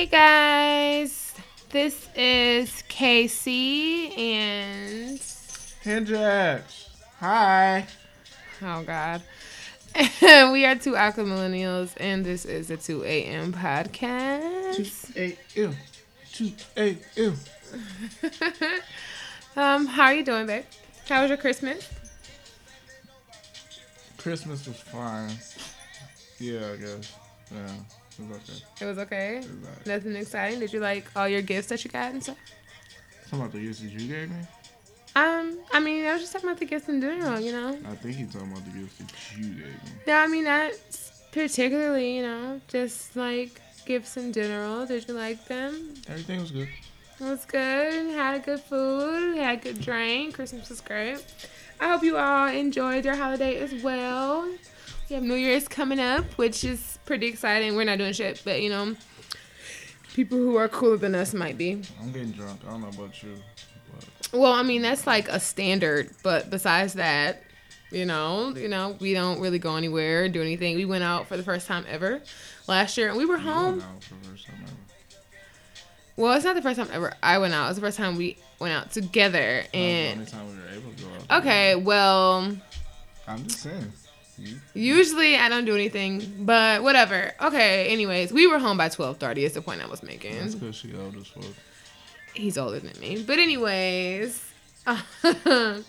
Hey guys, this is Casey and Hendrix. Hi. Oh God. We are two Aqua Millennials, and this is the 2 a.m. podcast. 2 a.m. How are you doing, babe? How was your Christmas? Christmas was fine. Yeah, I guess. Yeah, it was okay. It was nothing exciting. Did you like all your gifts that you got and stuff? Talking about the gifts that you gave me? I mean, I was just talking about the gifts in general, you know? I think he's talking about the gifts that you gave me. No, I mean, not particularly, you know, just like gifts in general. Did you like them? Everything was good. It was good. Had good food. Had good drink. Christmas was great. I hope you all enjoyed your holiday as well. We have New Year's coming up, which is pretty exciting. We're not doing shit, but, you know, people who are cooler than us might be. I'm getting drunk. I don't know about you. But... Well, I mean, that's like a standard, but besides that, you know, we don't really go anywhere or do anything. We went out for the first time ever last year, and we were home. We went out for the first time ever. Well, it's not the first time ever I went out. It was the first time we went out together. And the only time we were able to go out. Okay, well... I'm just saying. Usually, I don't do anything, but whatever. Okay, anyways, we were home by 12:30 is the point I was making. That's because she's old as fuck. He's older than me. But anyways... This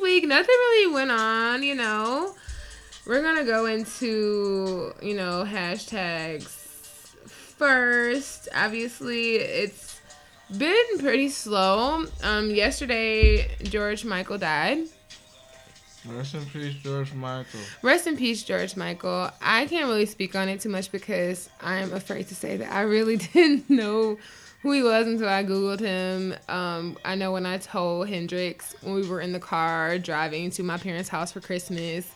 week, nothing really went on, you know. We're going to go into, you know, hashtags... First, obviously, it's been pretty slow. Yesterday, George Michael died. Rest in peace, George Michael. Rest in peace, George Michael. I can't really speak on it too much because I'm afraid to say that I really didn't know who he was until I Googled him. I know when I told Hendrix when we were in the car driving to my parents' house for Christmas,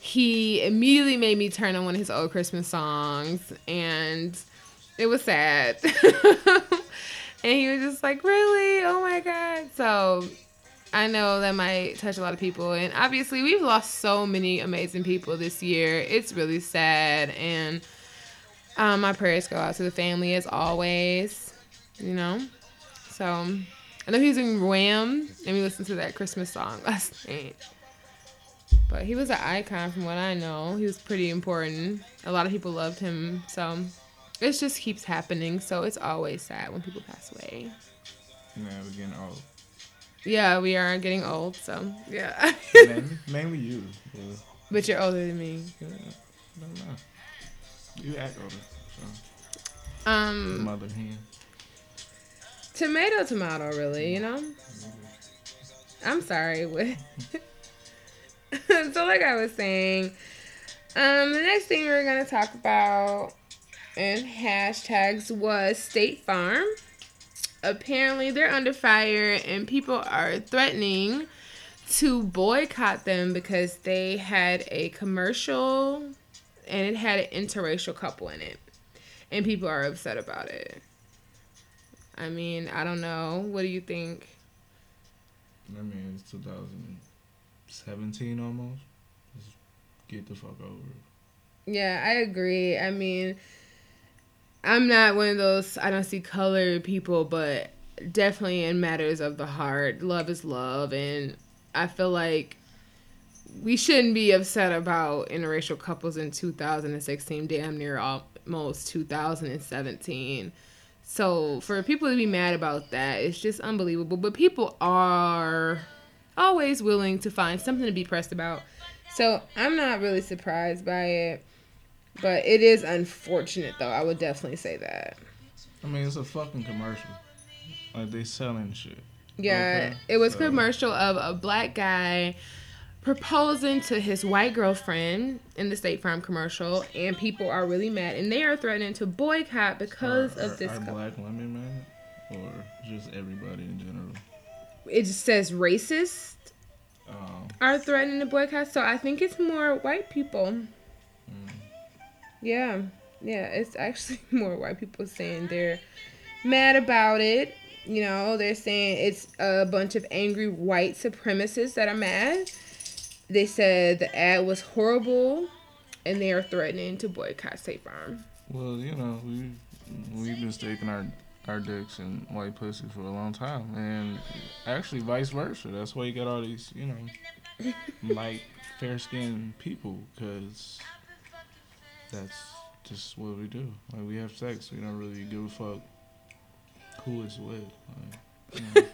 he immediately made me turn on one of his old Christmas songs, and... It was sad. And he was just like, really? Oh, my God. So I know that might touch a lot of people. And obviously, we've lost so many amazing people this year. It's really sad. And my prayers go out to the family, as always, you know. So I know he was in Wham!, and we listened to that Christmas song last night. But he was an icon from what I know. He was pretty important. A lot of people loved him, so... It just keeps happening, so it's always sad when people pass away. Yeah, we're getting old. Yeah, we are getting old, so, yeah. Mainly you. But you're older than me. Yeah, I don't know. You act older, so. Mother hand. Tomato, tomato, really, you know? Mm-hmm. I'm sorry. So, like I was saying, the next thing we're going to talk about... And hashtags was State Farm. Apparently, they're under fire, and people are threatening to boycott them because they had a commercial, and it had an interracial couple in it. And people are upset about it. I mean, I don't know. What do you think? I mean, it's 2017 almost. Just get the fuck over it. Yeah, I agree. I mean... I'm not one of those, I don't see color people, but definitely in matters of the heart, love is love, and I feel like we shouldn't be upset about interracial couples in 2016, damn near almost 2017. So for people to be mad about that, it's just unbelievable. But people are always willing to find something to be pressed about, so I'm not really surprised by it. But it is unfortunate, though. I would definitely say that. I mean, it's a fucking commercial. Like, they selling shit. Yeah, okay. It was a commercial of a black guy proposing to his white girlfriend in the State Farm commercial, and people are really mad, and they are threatening to boycott because of this. Are black women mad? Or just everybody in general? It just says racist are threatening to boycott, so I think it's more white people. Yeah, it's actually more white people saying they're mad about it. You know, they're saying it's a bunch of angry white supremacists that are mad. They said the ad was horrible. and they are threatening to boycott State Farm. Well, you know, we've been staking our dicks in white pussy for a long time, and actually vice versa. That's why you got all these, you know, light, fair-skinned people, because that's just what we do. Like, we have sex. We don't really give a fuck who it's with. Like, you know.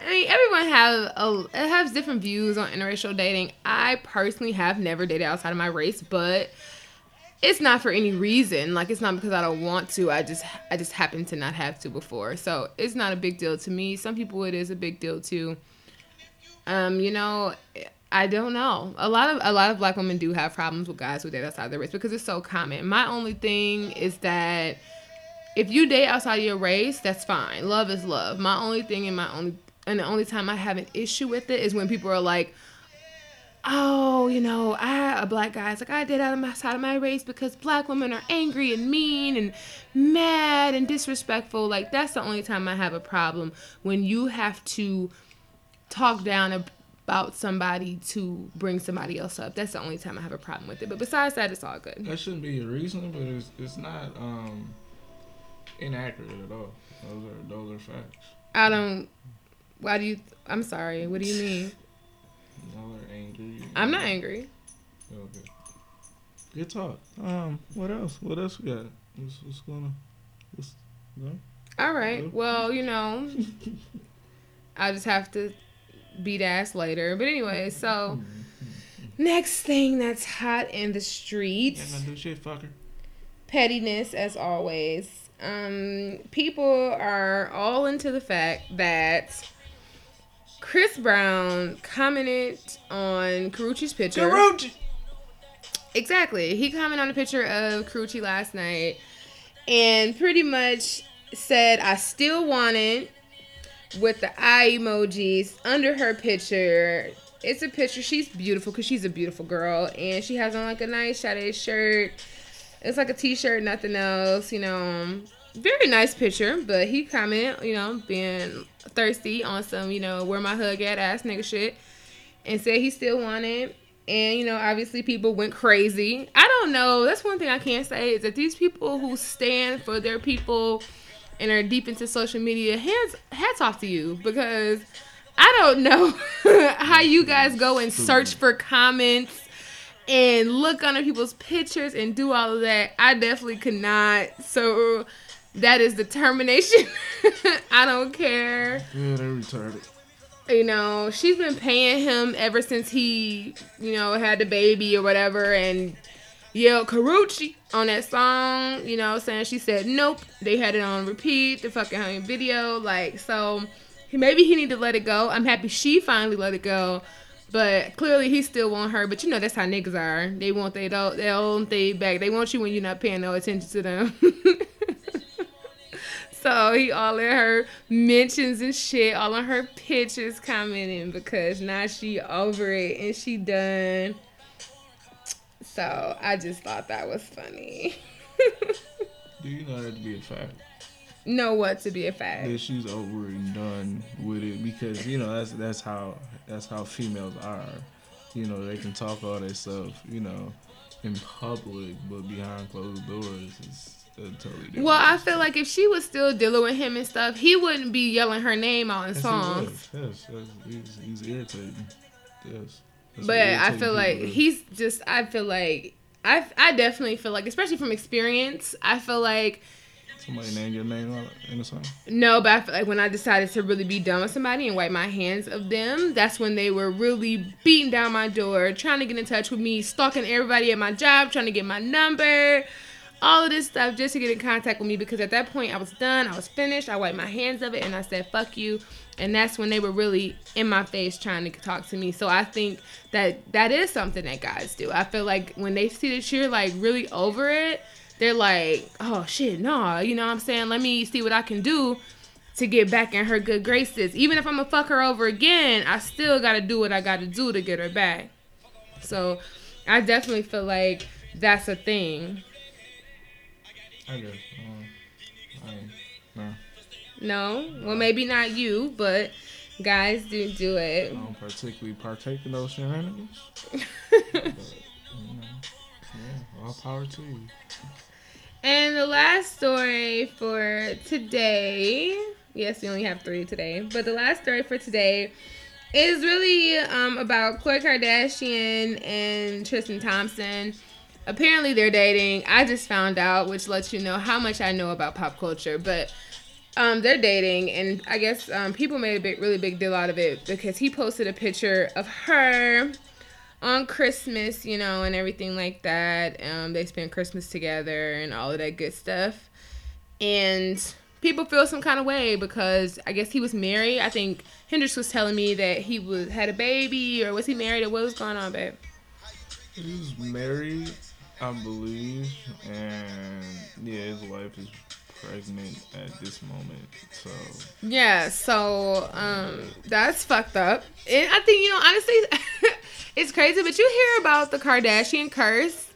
I mean, everyone has different views on interracial dating. I personally have never dated outside of my race, but it's not for any reason. Like, it's not because I don't want to. I just happened to not have to before. So it's not a big deal to me. Some people it is a big deal to. You know, I don't know. A lot of black women do have problems with guys who date outside their race because it's so common. My only thing is that if you date outside of your race, that's fine. Love is love. My only thing and the only time I have an issue with it is when people are like, oh, you know, a black guy is like, I did outside of my race because black women are angry and mean and mad and disrespectful. Like, that's the only time I have a problem, when you have to talk down about somebody to bring somebody else up. That's the only time I have a problem with it. But besides that, it's all good. That shouldn't be a reason, but it's not... inaccurate at all. Those are facts. I don't. Why do you? I'm sorry. What do you mean? Y'all are angry. I'm not angry. Okay. Good talk. What else? What else we got? What's going on? No? All right. Well, you know, I just have to beat ass later. But anyway, so next thing that's hot in the streets. Yeah, no shit, fucker. Pettiness, as always. People are all into the fact that Chris Brown commented on Karrueche's picture. Karrueche! Exactly. He commented on a picture of Karrueche last night and pretty much said, I still want it, with the eye emojis under her picture. It's a picture. She's beautiful because she's a beautiful girl, and she has on like a nice Sade shirt. It's like a t-shirt, nothing else, you know. Very nice picture, but he commented, you know, being thirsty on some, you know, where my hug at ass nigga shit, and said he still wanted. And, you know, obviously people went crazy. I don't know. That's one thing I can say is that these people who stand for their people and are deep into social media, hats off to you, because I don't know how you guys go and search for comments and look under people's pictures and do all of that. I definitely could not. So that is determination. I don't care. Yeah, they're retarded. You know, she's been paying him ever since he, you know, had the baby or whatever, and yelled Karrueche on that song, you know, saying she said nope. They had it on repeat, the fucking honey video. Like, so maybe he need to let it go. I'm happy she finally let it go. But clearly he still want her. But you know that's how niggas are. They want their own thing back. They want you when you're not paying no attention to them. So he all in her mentions and shit, all on her pictures commenting, because now she over it and she done. So I just thought that was funny. Do you know that to be a fact? Know what to be a fact. That she's over and done with it, because you know that's how females are. You know, they can talk all that stuff, you know, in public, but behind closed doors it's totally different. Well, I feel like if she was still dealing with him and stuff, he wouldn't be yelling her name out in songs. Yes, he's irritating. Yes. But I feel like he's just. I definitely feel like, especially from experience, I feel like. Somebody named your name in a song? No, but I feel like when I decided to really be done with somebody and wipe my hands of them, that's when they were really beating down my door, trying to get in touch with me, stalking everybody at my job, trying to get my number, all of this stuff just to get in contact with me, because at that point I was done, I was finished, I wiped my hands of it, and I said, fuck you. And that's when they were really in my face trying to talk to me. So I think that is something that guys do. I feel like when they see that you're like really over it, they're like, oh, shit, nah, you know what I'm saying? Let me see what I can do to get back in her good graces. Even if I'm going to fuck her over again, I still got to do what I got to do to get her back. So I definitely feel like that's a thing. I guess. No? Well, maybe not you, but guys do it. I don't particularly partake in those shenanigans. But, you know. All power to you. And the last story for today. Yes, we only have three today. But the last story for today is really about Khloe Kardashian and Tristan Thompson. Apparently they're dating. I just found out, which lets you know how much I know about pop culture. But they're dating, and I guess people made a really big deal out of it because he posted a picture of her on Christmas, you know, and everything like that. They spent Christmas together and all of that good stuff. And people feel some kind of way because I guess he was married. I think Hendrix was telling me that he had a baby, or was he married, or what was going on, babe? He was married, I believe, and yeah, his wife is pregnant at this moment, so yeah, so that's fucked up. And I think, you know, honestly, it's crazy, but you hear about the Kardashian curse,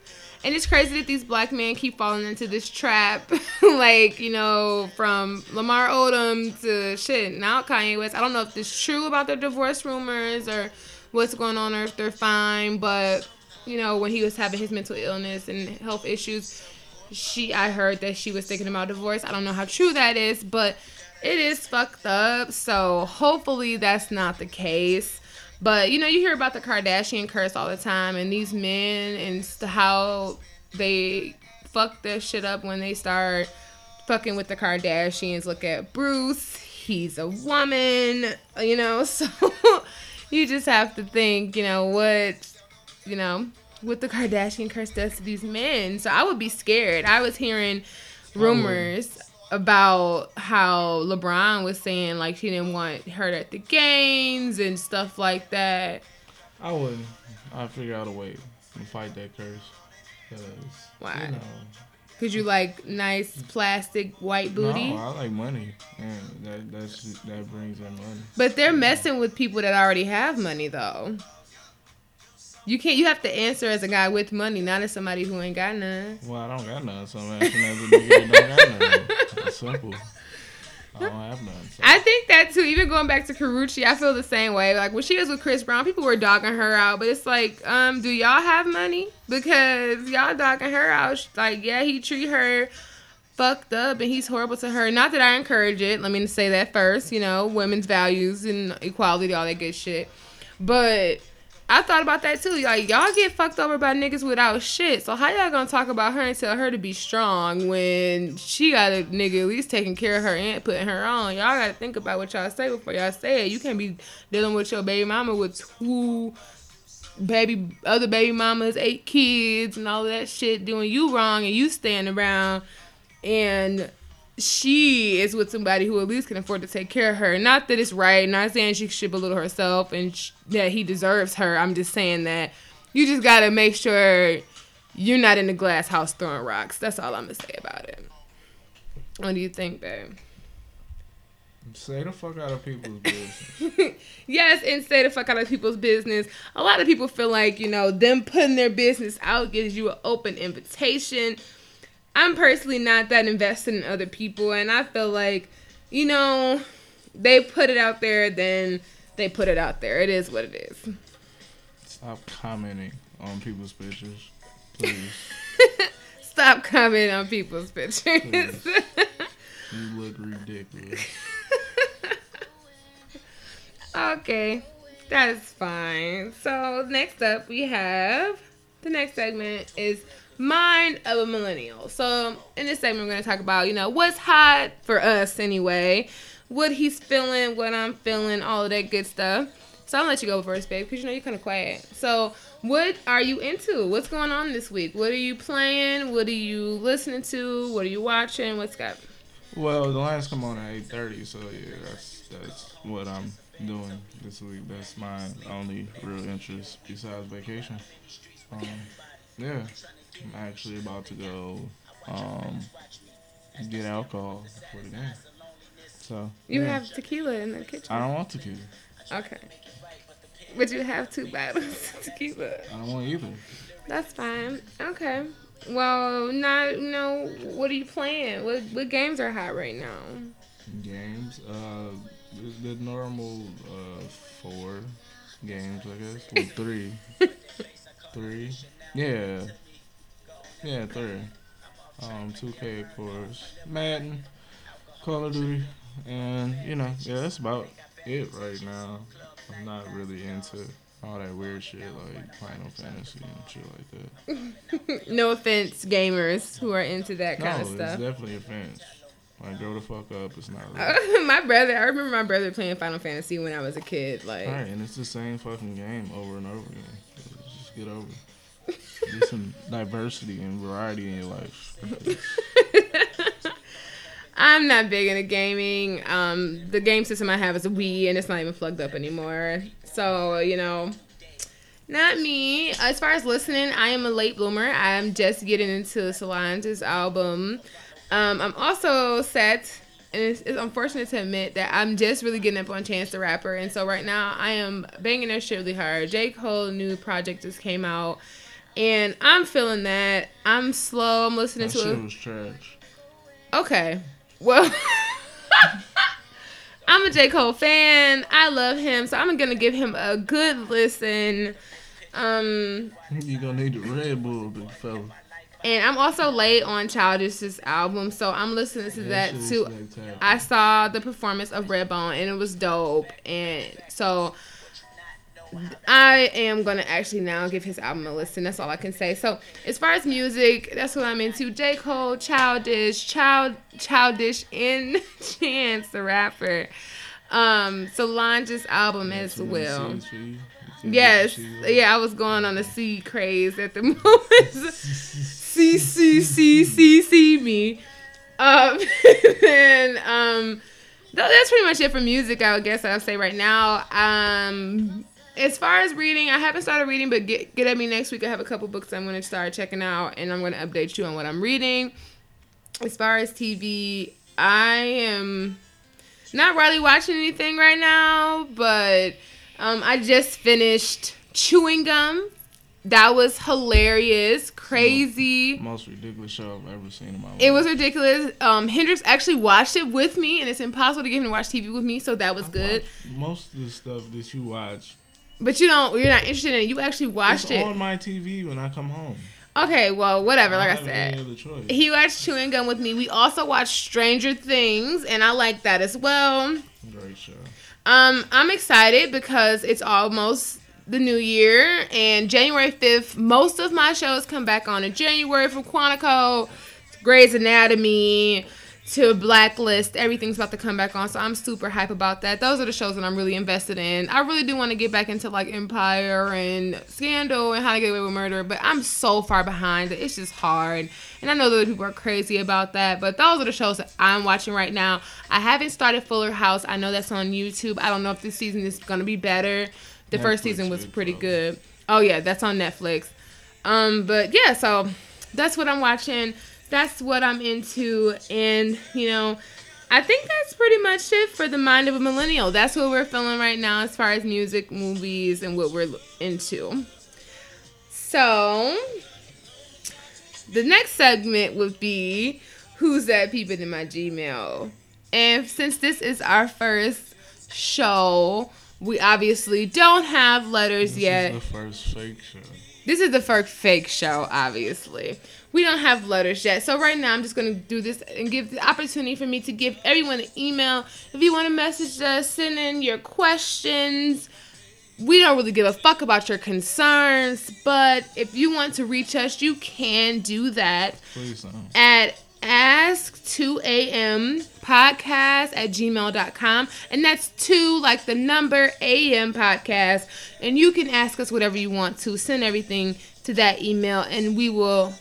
and it's crazy that these black men keep falling into this trap. Like, you know, from Lamar Odom to shit, now Kanye West. I don't know if this is true about their divorce rumors or what's going on, or if they're fine, but you know, when he was having his mental illness and health issues, I heard that she was thinking about divorce. I don't know how true that is, but it is fucked up. So hopefully that's not the case. But, you know, you hear about the Kardashian curse all the time, and these men and how they fuck their shit up when they start fucking with the Kardashians. Look at Bruce. He's a woman, you know, so you just have to think, you know, what the Kardashian curse does to these men. So I would be scared. I was hearing rumors about how LeBron was saying, like, he didn't want her at the games and stuff like that. I wouldn't. I'd figure out a way to fight that curse. Why? You know, because you like nice plastic white booty? No, I like money. Man, that brings in money. But they're messing with people that already have money, though. You can't. You have to answer as a guy with money, not as somebody who ain't got none. Well, I don't got none, so I'm asking as a nigga that don't got none. It's simple. I don't have none. So. I think that too. Even going back to Karrueche, I feel the same way. Like when she was with Chris Brown, people were dogging her out, but it's like, do y'all have money? Because y'all dogging her out. Like, yeah, he treat her fucked up and he's horrible to her. Not that I encourage it. Let me say that first. You know, women's values and equality, all that good shit. But I thought about that too. Like, y'all get fucked over by niggas without shit. So how y'all gonna talk about her and tell her to be strong when she got a nigga at least taking care of her and putting her on? Y'all gotta think about what y'all say before y'all say it. You can't be dealing with your baby mama with two other baby mamas, 8 kids, and all of that shit, doing you wrong, and you staying around, and she is with somebody who at least can afford to take care of her. Not that it's right. Not saying she should belittle herself and that he deserves her. I'm just saying that you just got to make sure you're not in the glass house throwing rocks. That's all I'm going to say about it. What do you think, babe? Stay the fuck out of people's business. Yes, and stay the fuck out of people's business. A lot of people feel like, you know, them putting their business out gives you an open invitation. I'm personally not that invested in other people, and I feel like, you know, they put it out there, then they put it out there. It is what it is. Stop commenting on people's pictures, please. Stop commenting on people's pictures. Please. You look ridiculous. Okay, that's fine. So next up we have, the next segment is Mind of a Millennial. So in this segment, we're going to talk about, you know, what's hot for us anyway, what he's feeling, what I'm feeling, all of that good stuff. So I'll let you go first, babe, because, you know, you're kind of quiet. So what are you into? What's going on this week? What are you playing? What are you listening to? What are you watching? What's up? Well, the Lions come on at 8:30, so yeah, that's what I'm doing this week. That's my only real interest besides vacation. Yeah. I'm actually about to go get alcohol for the game. So you have tequila in the kitchen. I don't want tequila. Okay. Would you have 2 bottles of tequila? I don't want either. That's fine. Okay. Well, what are you playing? What games are hot right now? Games? The normal 4 games, I guess. Well, three. Yeah. Yeah, 3rd. 2K, of course. Madden, Call of Duty, and, you know, yeah, that's about it right now. I'm not really into all that weird shit like Final Fantasy and shit like that. No offense, gamers who are into that kind of stuff. No, it's definitely offense. Like, grow the fuck up. It's not real. I remember my brother playing Final Fantasy when I was a kid. Like, all right, and it's the same fucking game over and over again. Just get over it. Get some diversity and variety in your life. I'm not big into gaming. The game system I have is a Wii, and it's not even plugged up anymore. So, you know, not me. As far as listening, I am a late bloomer. I'm just getting into Solange's album. I'm also sad, and it's unfortunate to admit that I'm just really getting up on Chance the Rapper. And so right now, I am banging that shit really hard. J. Cole new project just came out, and I'm feeling that. I'm slow. I'm listening to it. That shit was trash. Okay. Well, I'm a J. Cole fan. I love him, so I'm going to give him a good listen. You're going to need the Red Bull, big fella. And I'm also late on Childish's album, so I'm listening to that too. I saw the performance of Redbone, and it was dope. And so I am going to actually now give his album a listen. That's all I can say. So as far as music, that's what I'm into. J. Cole, Childish, and Chance the Rapper. Solange's album as well. Yes. Yeah, I was going on a C craze at the moment. C me. And that's pretty much it for music, I would guess I'll say right now. As far as reading, I haven't started reading, but get at me next week. I have a couple books I'm going to start checking out, and I'm going to update you on what I'm reading. As far as TV, I am not really watching anything right now, but I just finished Chewing Gum. That was hilarious, crazy. Most ridiculous show I've ever seen in my life. It was ridiculous. Hendrix actually watched it with me, and it's impossible to get him to watch TV with me, so that was good. Most of the stuff that you watch, but you're not interested in it. You actually watched it. It's on my TV when I come home. Okay, well, whatever. Like I said, he watched Chewing Gum with me. We also watched Stranger Things, and I like that as well. Great show. I'm excited because it's almost the new year, and January 5th, most of my shows come back on in January, from Quantico, Grey's Anatomy, to Blacklist. Everything's about to come back on, so I'm super hype about that. Those are the shows that I'm really invested in. I really do want to get back into, like, Empire and Scandal and How to Get Away With Murder, but I'm so far behind that it's just hard. And I know that people are crazy about that, but those are the shows that I'm watching right now. I haven't started Fuller House. I know that's on YouTube. I don't know if this season is going to be better. The first season was pretty good. Oh, yeah, that's on Netflix. But, yeah, so that's what I'm watching. That's what I'm into, and, you know, I think that's pretty much it for the mind of a millennial. That's what we're feeling right now as far as music, movies, and what we're into. So, the next segment would be, Who's That Peeping in My Gmail? And since this is our first show, we obviously don't have letters yet. This is the first fake show. This is the first fake show, obviously. We don't have letters yet. So right now, I'm just going to do this and give the opportunity for me to give everyone an email. If you want to message us, send in your questions. We don't really give a fuck about your concerns, but if you want to reach us, you can do that. Please don't. At ask2ampodcast@gmail.com, and that's 2 like the number AM podcast, and you can ask us whatever you want to. Send everything to that email, and we will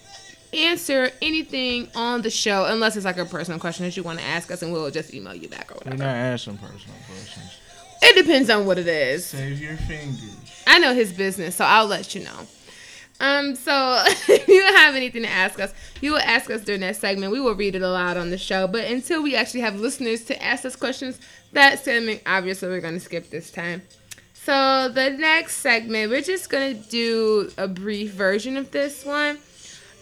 answer anything on the show, unless it's like a personal question that you want to ask us, and we'll just email you back or whatever. We're not asking personal questions. It depends on what it is. Save your fingers. I know his business, so I'll let you know. So if you have anything to ask us, you will ask us during that segment. We will read it aloud on the show. But until we actually have listeners to ask us questions, that segment, obviously, we're going to skip this time. So the next segment, we're just going to do a brief version of this one.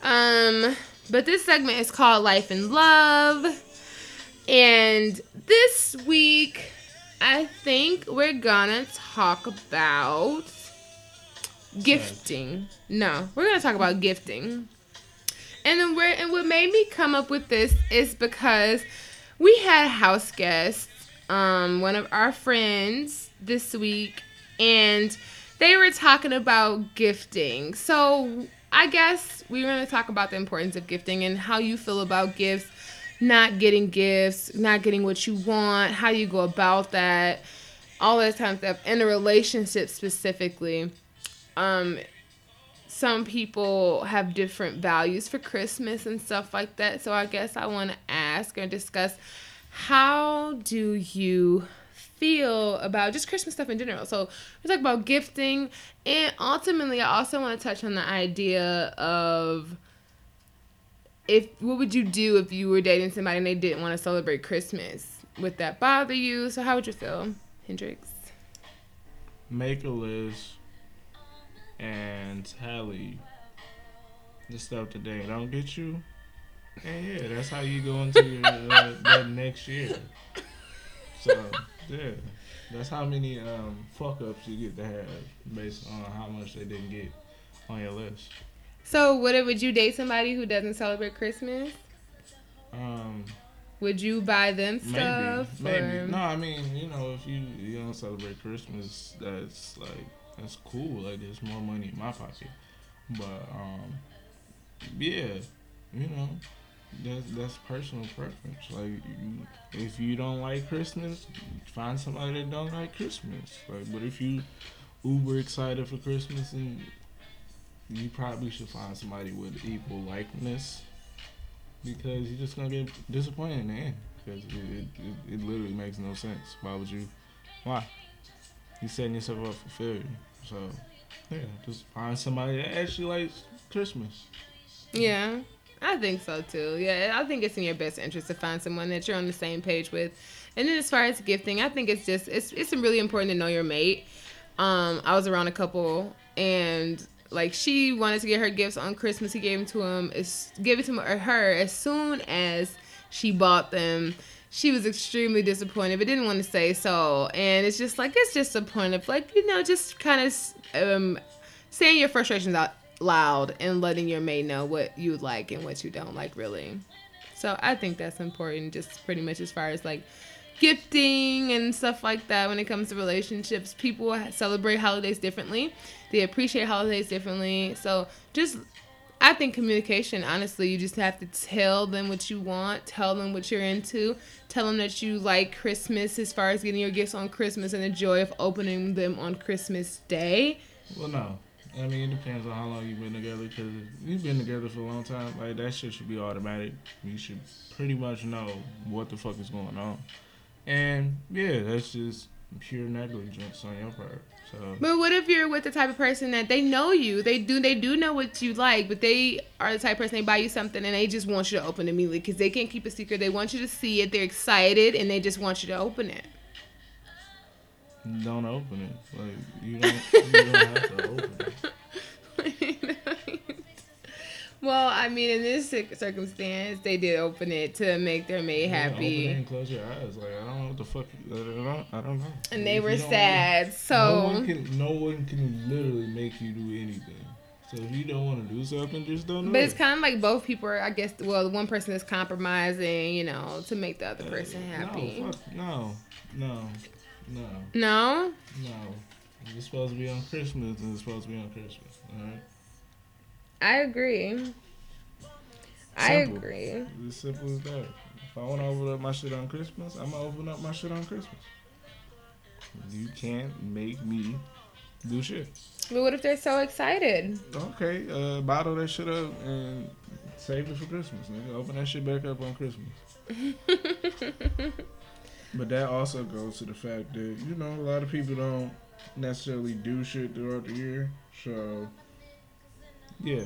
But this segment is called Life and Love. And this week, I think we're going to talk about gifting. No, we're going to talk about gifting. And then what made me come up with this is because we had house guests, one of our friends this week, and they were talking about gifting. So I guess we were going to talk about the importance of gifting and how you feel about gifts, not getting gifts, not getting what you want, how you go about that, all that kind of stuff, in a relationship specifically. Some people have different values for Christmas and stuff like that. So I guess I want to ask or discuss, how do you feel about just Christmas stuff in general? So we talk about gifting, and ultimately I also want to touch on the idea of what would you do if you were dating somebody and they didn't want to celebrate Christmas? Would that bother you? So how would you feel, Hendrix? Make a list and tally the stuff today don't get you, and yeah, that's how you go into that next year. So yeah, that's how many fuck ups you get to have based on how much they didn't get on your list. So would you date somebody who doesn't celebrate Christmas? Would you buy them stuff? Maybe. No, I mean, you know, if you don't celebrate Christmas, that's like, that's cool. Like, there's more money in my pocket. But, yeah, you know, that's personal preference. Like, if you don't like Christmas, find somebody that don't like Christmas. Like, but if you uber excited for Christmas, and you probably should find somebody with equal likeness, because you're just going to get disappointed in the end. Because it literally makes no sense. Why? You're setting yourself up for failure. So, yeah, just find somebody that actually likes Christmas. Yeah, I think so, too. Yeah, I think it's in your best interest to find someone that you're on the same page with. And then as far as gifting, I think it's just, it's really important to know your mate. I was around a couple, and like, she wanted to get her gifts on Christmas. He gave it to her as soon as she bought them. She was extremely disappointed, but didn't want to say so. And it's just like, it's just a point of like, you know, just kind of saying your frustrations out loud and letting your mate know what you like and what you don't like, really. So I think that's important, just pretty much as far as like gifting and stuff like that. When it comes to relationships, people celebrate holidays differently. They appreciate holidays differently. So just, I think communication, honestly, you just have to tell them what you want, tell them what you're into, tell them that you like Christmas as far as getting your gifts on Christmas and the joy of opening them on Christmas Day. Well, no. I mean, it depends on how long you've been together, because if you've been together for a long time, like, that shit should be automatic. You should pretty much know what the fuck is going on. And, yeah, that's just pure negligence on your part. So. But what if you're with the type of person that they know you, they do know what you like, but they are the type of person, they buy you something and they just want you to open it immediately because they can't keep a secret. They want you to see it. They're excited and they just want you to open it. Don't open it. Like, you don't have to open it. Well, I mean, in this circumstance, they did open it to make their maid happy. Open it and close your eyes. Like, I don't know what the fuck. I don't know. And they were sad. So no one can literally make you do anything. So if you don't want to do something, just don't. But it's kind of like both people are, I guess. Well, one person is compromising, you know, to make the other person happy. No, fuck, no. No. No. You're supposed to be on Christmas, and it's supposed to be on Christmas. All right. I agree. It's simple as that. If I want to open up my shit on Christmas, I'm going to open up my shit on Christmas. You can't make me do shit. But what if they're so excited? Okay, bottle that shit up and save it for Christmas, nigga. Open that shit back up on Christmas. But that also goes to the fact that, you know, a lot of people don't necessarily do shit throughout the year, so yeah,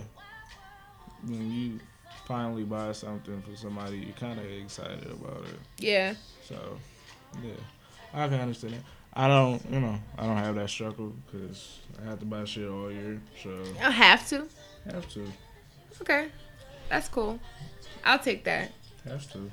when you finally buy something for somebody, you're kind of excited about it. Yeah. So, yeah, I can understand that. I don't have that struggle because I have to buy shit all year. So I have to. Have to. Okay, that's cool. I'll take that. Have to.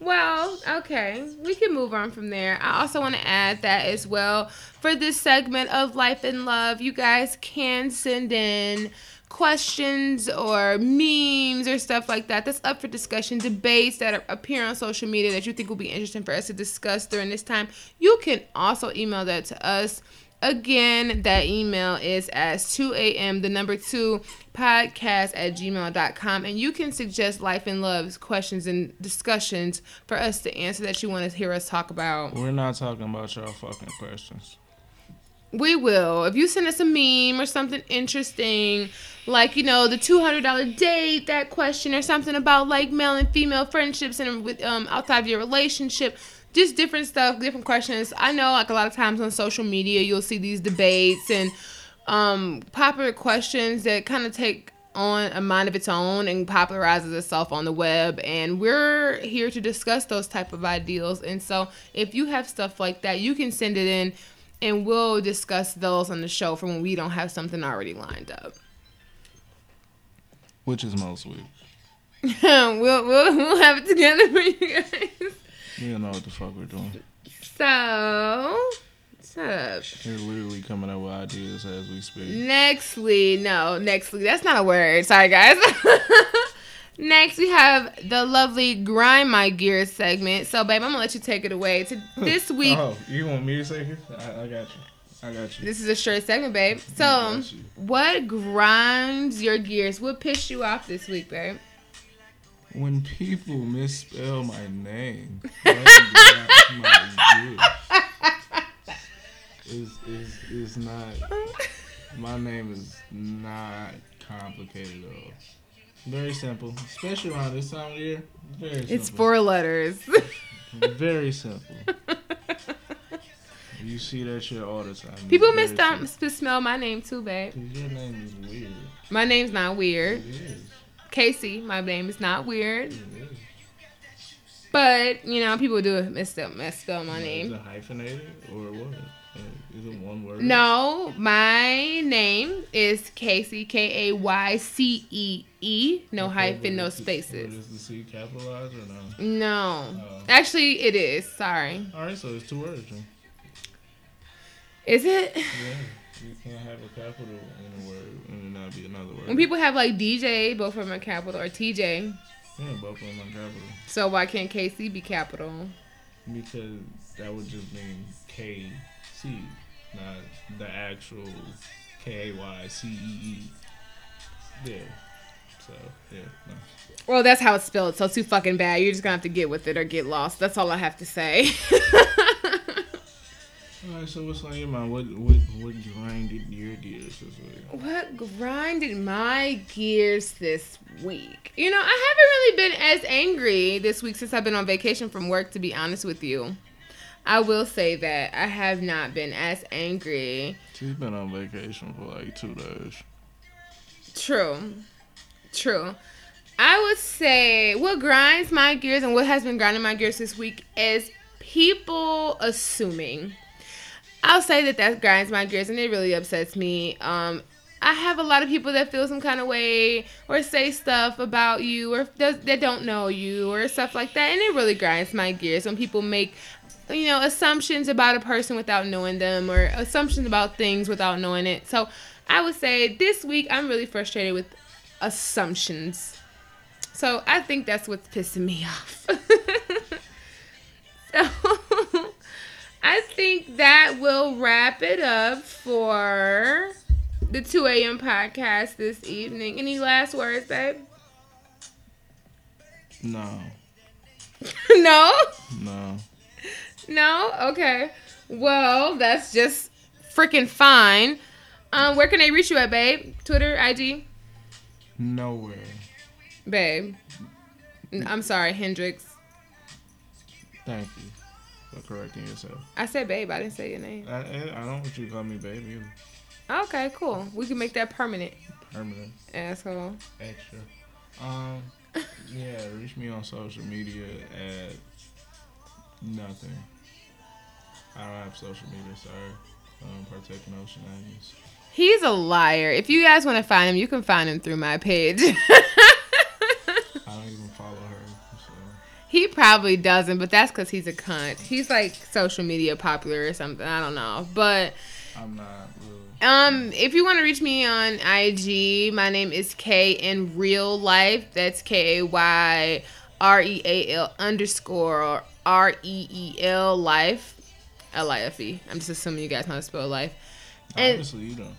Well, okay, we can move on from there. I also want to add that as well for this segment of Life and Love, you guys can send in questions or memes or stuff like that that's up for discussion, debates that appear on social media that you think will be interesting for us to discuss during this time, you can also email that to us. Again, that email is as 2am2podcast@gmail.com, and you can suggest life and love's questions and discussions for us to answer that you want to hear us talk about. We're not talking about y'all fucking questions. We will. If you send us a meme or something interesting, like, you know, the $200 date, that question, or something about, like, male and female friendships and with outside of your relationship, just different stuff, different questions. I know, like, a lot of times on social media, you'll see these debates and popular questions that kind of take on a mind of its own and popularizes itself on the web, and we're here to discuss those type of ideals. And so if you have stuff like that, you can send it in, and we'll discuss those on the show for when we don't have something already lined up. Which is most weeks. We'll have it together for you guys. We don't know what the fuck we're doing. So, what's up? You're literally coming up with ideas as we speak. Next week. That's not a word. Sorry, guys. Next, we have the lovely Grind My Gears segment. So, babe, I'm going to let you take it away. This week... Oh, you want me to say it? I got you. This is a short segment, babe. So, what grinds your gears? What pissed you off this week, babe? When people misspell my name. It's not... My name is not complicated at all. Very simple, especially around this time of year. Very simple. It's 4 letters. Very simple. You see that shit all the time. People misspell my name too, babe. Your name is weird. My name's not weird. It is. Casey, my name is not weird. It is. But you know, people do misspell my name. Is it hyphenated or what? Is it one word? No, my name is Casey, K-A-Y-C-E-E. No hyphen, no spaces. Is the C capitalized or no? No. Actually, it is. Sorry. All right, so it's 2 words. Huh? Is it? Yeah. You can't have a capital in a word and it not be another word. When people have, like, DJ, both of them are capital, or TJ. Yeah, both of them are capital. So why can't Casey be capital? Because that would just mean K... Not the actual K-A-Y-C-E-E. Yeah. So, yeah. No. Well, that's how it's spelled, so it's too fucking bad. You're just gonna have to get with it or get lost. That's all I have to say. Alright, so what's on your mind? What grinded your gears this week? What grinded my gears this week? You know, I haven't really been as angry this week since I've been on vacation from work, to be honest with you. I will say that I have not been as angry. She's been on vacation for like 2 days. True. I would say what grinds my gears and what has been grinding my gears this week is people assuming. I'll say that grinds my gears and it really upsets me. I have a lot of people that feel some kind of way or say stuff about you or that don't know you or stuff like that. And it really grinds my gears when people make... you know, assumptions about a person without knowing them or assumptions about things without knowing it. So I would say this week I'm really frustrated with assumptions. So I think that's what's pissing me off. So I think that will wrap it up for the 2 a.m. podcast this evening. Any last words, babe? No. No? No. No? Okay. Well, that's just freaking fine. Where can they reach you at, babe? Twitter, IG? Nowhere. Babe. I'm sorry, Hendrix. Thank you for correcting yourself. I said babe. I didn't say your name. I don't want you to call me babe either. Okay, cool. We can make that permanent. Permanent. Asshole. Extra. Yeah, reach me on social media at nothing. I don't have social media, sorry. I don't partake in those shenanigans. He's a liar. If you guys want to find him, you can find him through my page. I don't even follow her. So. He probably doesn't, but that's because he's a cunt. He's like social media popular or something. I don't know. But I'm not really. If you want to reach me on IG, my name is K in real life. That's KAYREAL_REEL life. LIFE. I'm just assuming you guys know how to spell life. And obviously, you don't.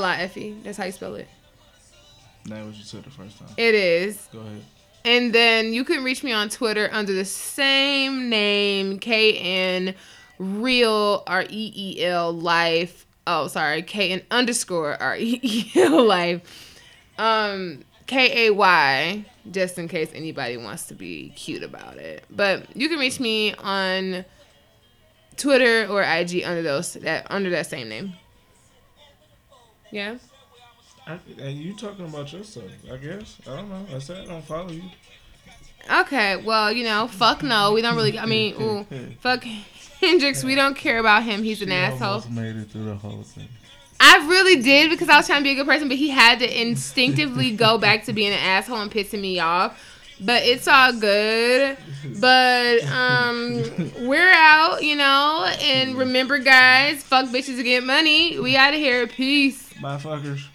LIFE. That's how you spell it. That was you said the first time. It is. Go ahead. And then you can reach me on Twitter under the same name, KNREEL life. Oh, sorry, KN_REEL life. KAY, just in case anybody wants to be cute about it. But you can reach me on Twitter or IG under that same name. Yeah. And you talking about yourself, I guess. I don't know. I said I don't follow you. Okay, well, you know, fuck no. We don't really, I mean, ooh, fuck Hendrix. We don't care about him. He's an asshole. Almost made it through the whole thing. I really did because I was trying to be a good person, but he had to instinctively go back to being an asshole and pissing me off. But it's all good. But we're out, you know, and remember, guys, fuck bitches to get money. We out of here. Peace. Bye, fuckers.